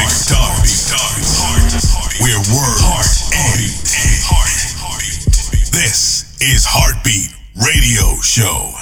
music starts, where words end. This is Heartbeat Radio Show.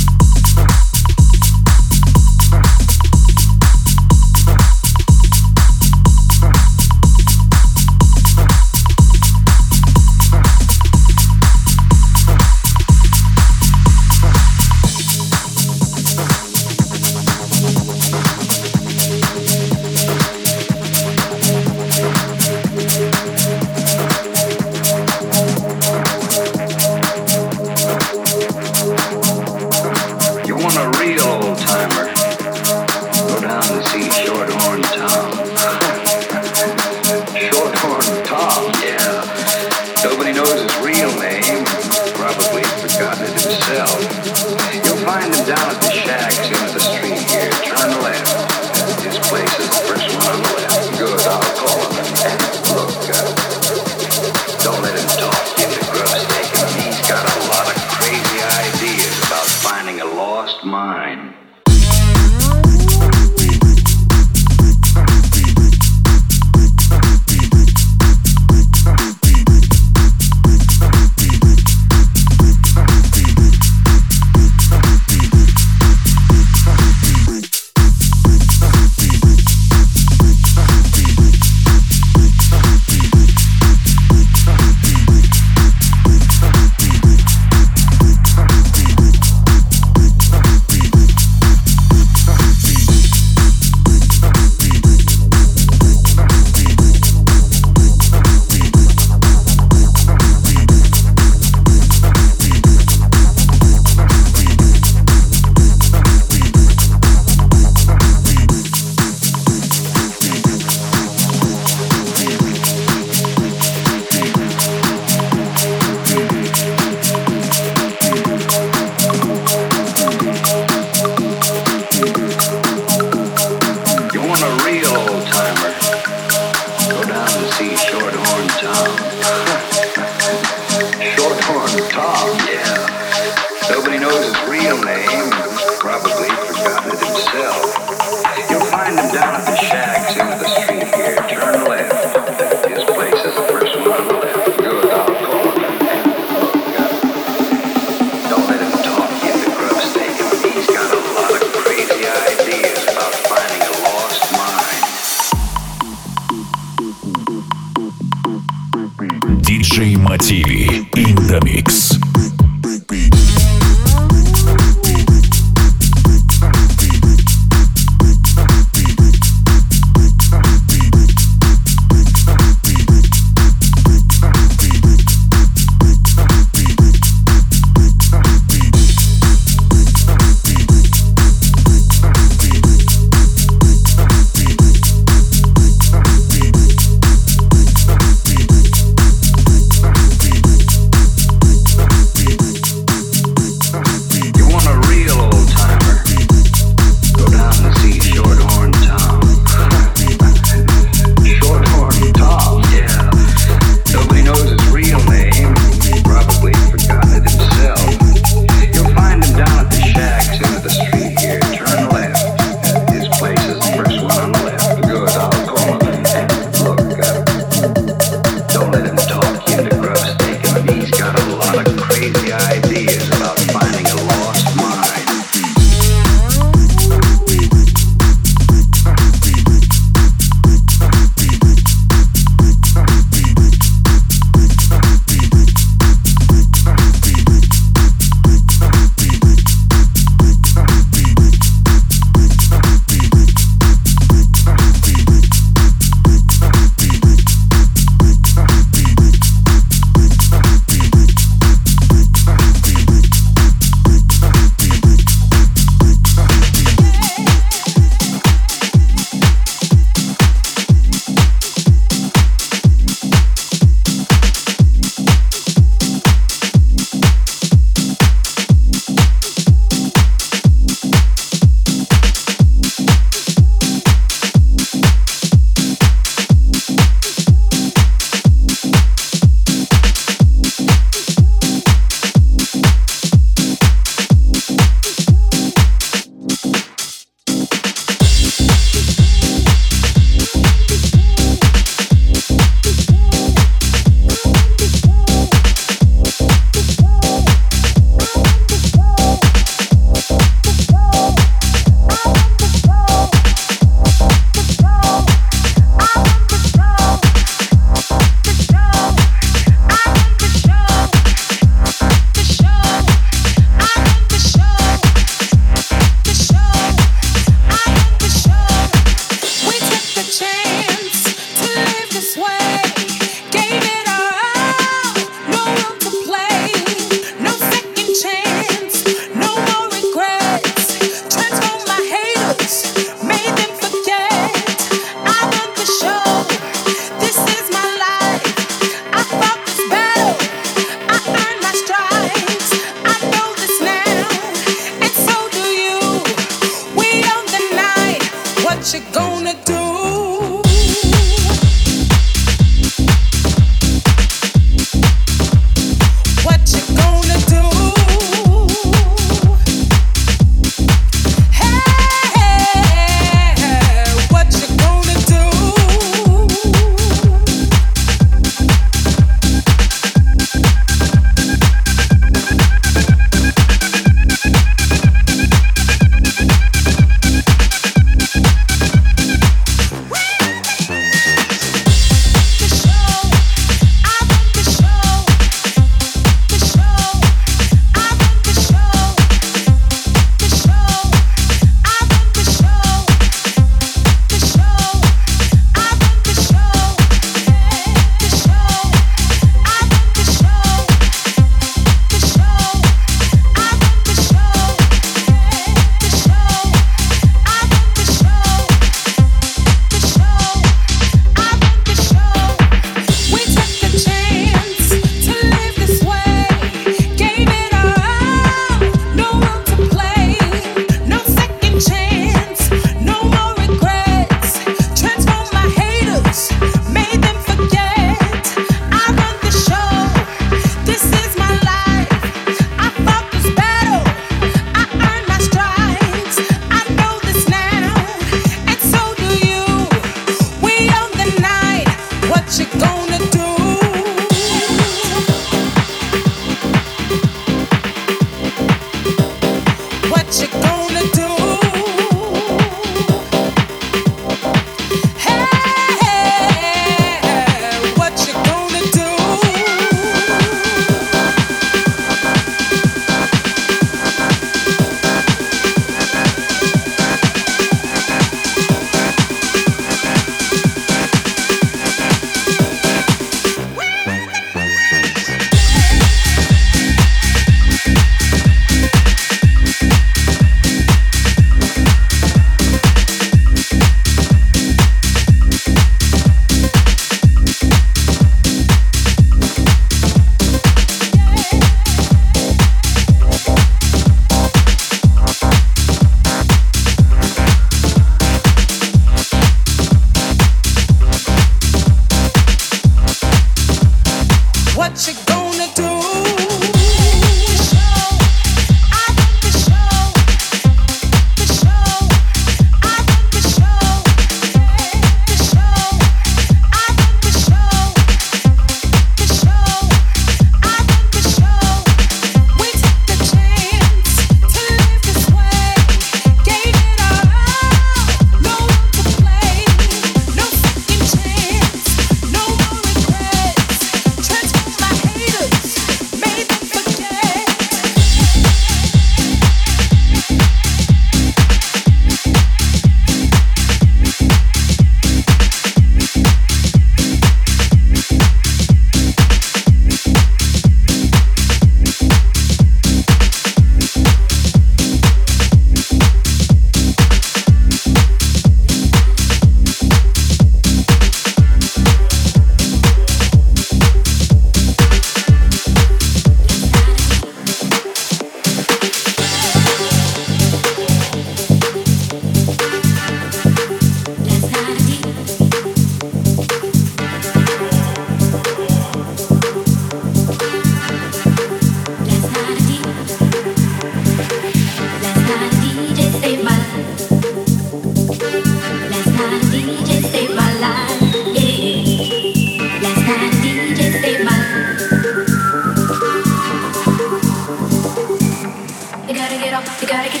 Quiero.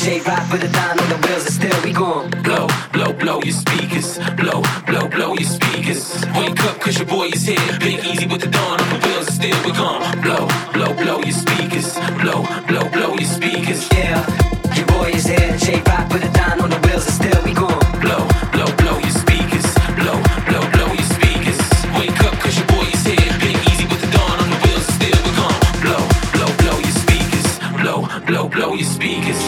J-Rock with a dime on the wheels and still we gon' blow, blow, blow your speakers. Blow, blow, blow your speakers. Wake up, cause your boy is here. Big Easy with the dawn, I'm the bills are still we're gone. Blow, blow, blow your speakers. Blow, blow, blow your speakers. Yeah, your boy is here. J-Rock with the dawn on the wheels are still we gone. Blow, blow, blow your speakers. Blow, blow, blow your speakers. Wake up, cause your boy is here. Big Easy with the dawn on the wheels are still we're gone. Blow, blow, blow your speakers. Blow, blow, blow your speakers.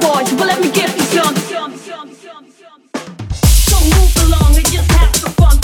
voice, but let me give you some. So move along and just have some fun.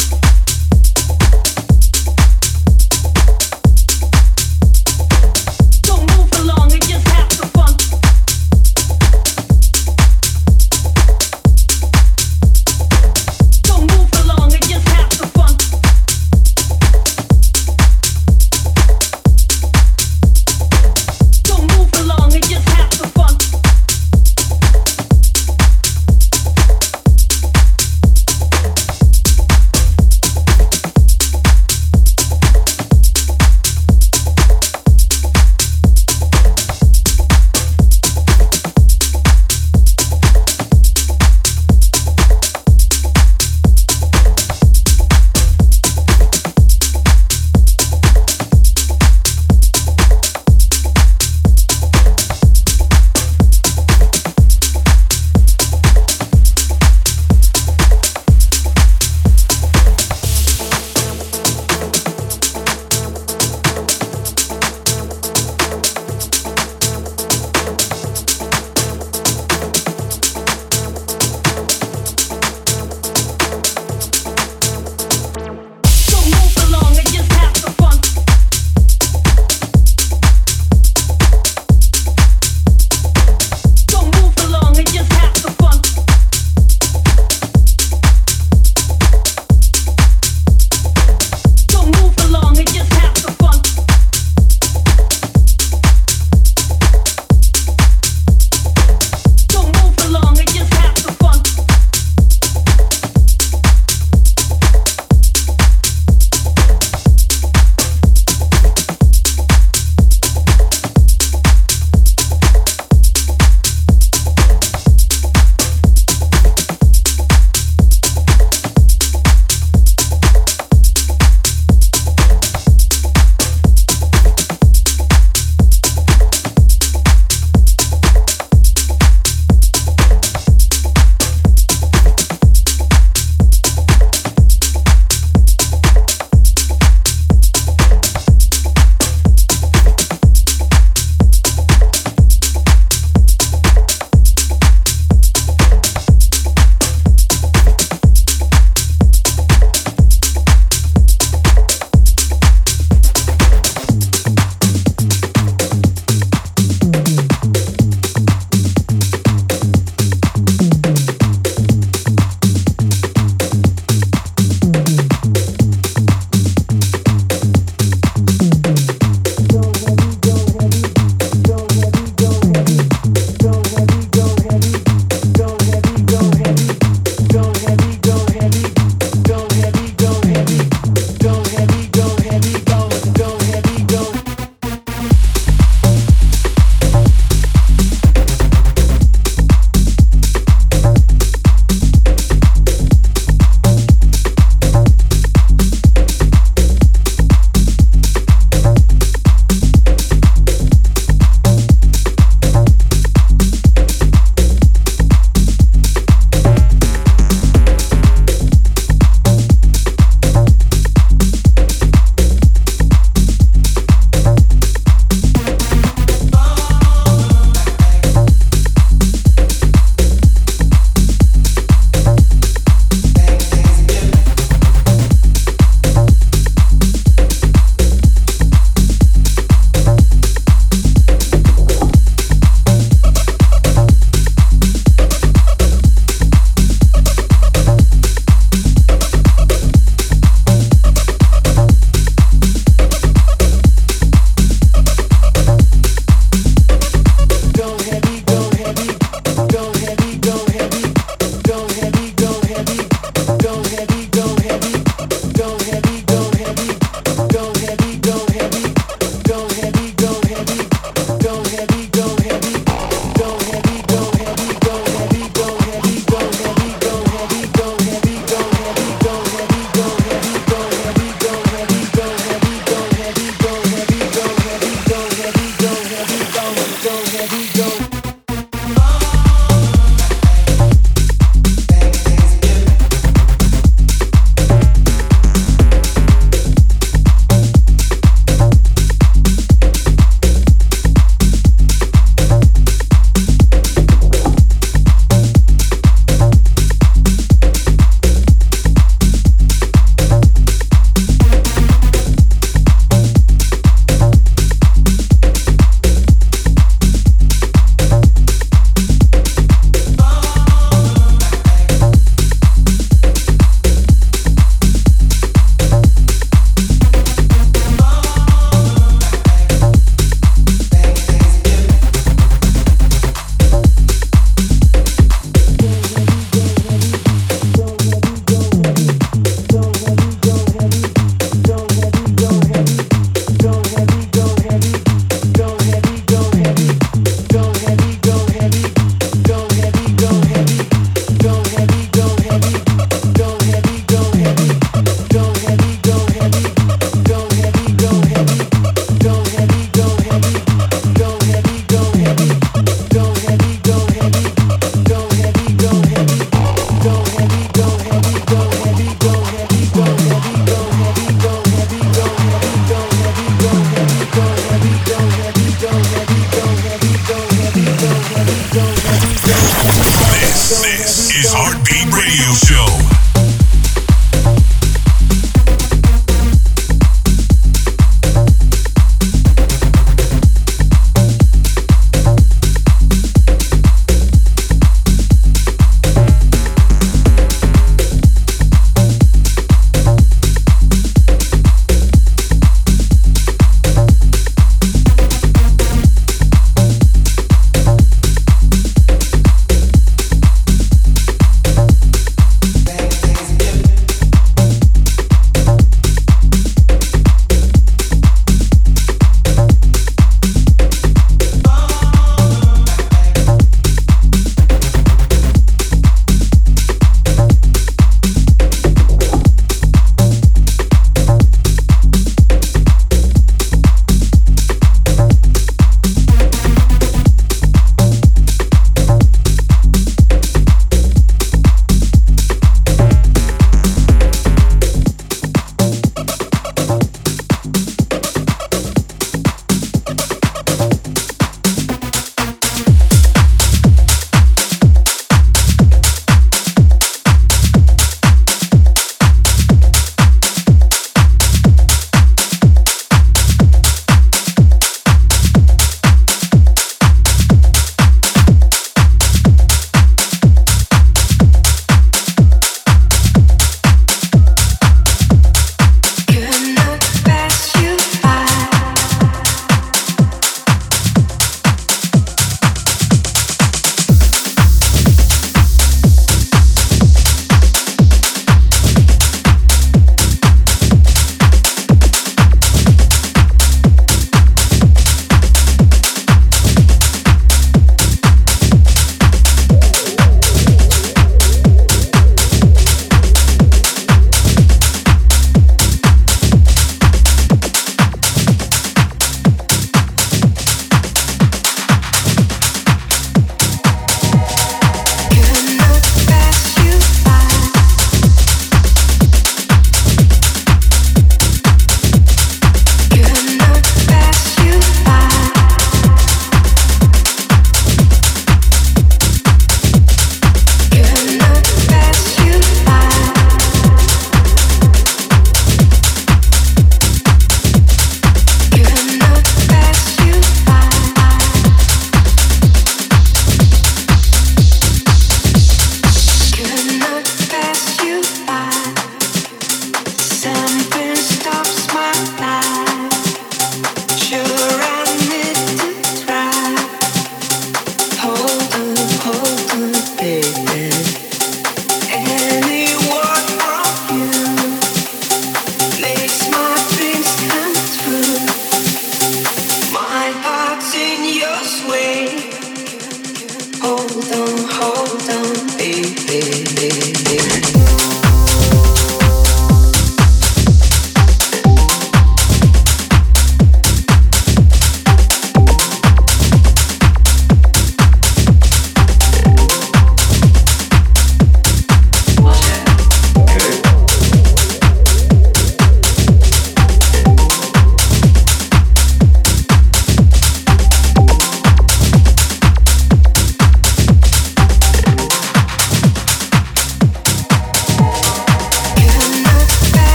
This is Heartbeat Radio Show.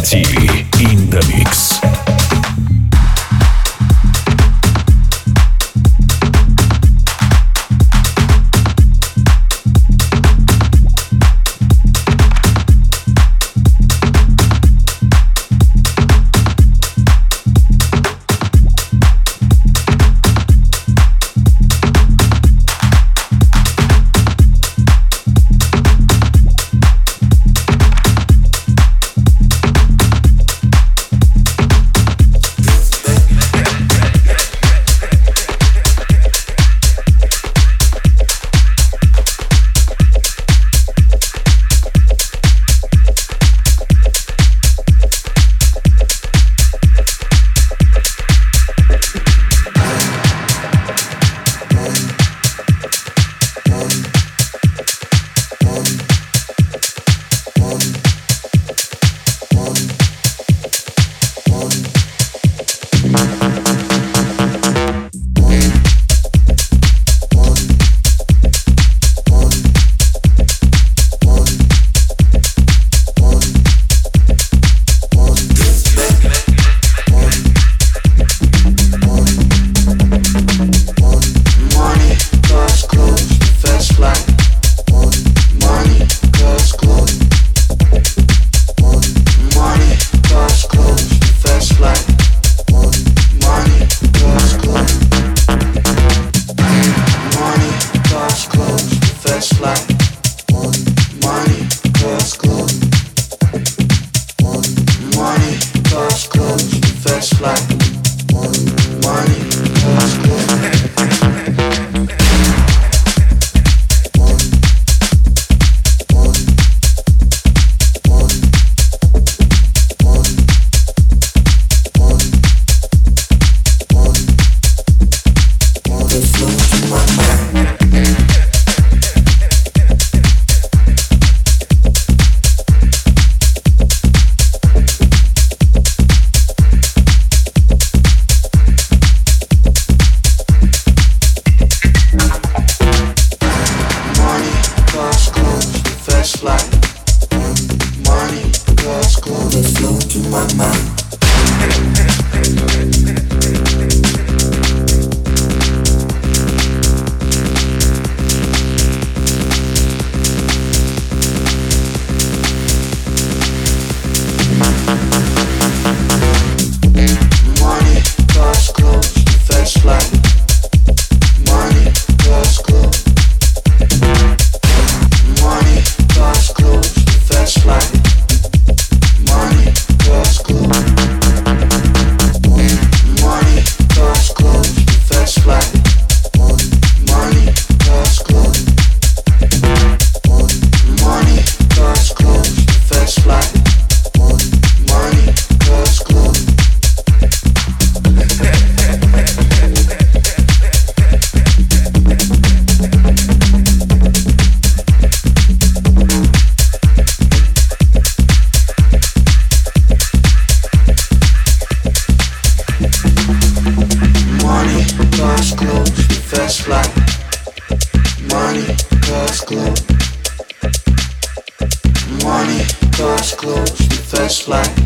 Мотиви in the mix. Money, cars, clothes, the first flight.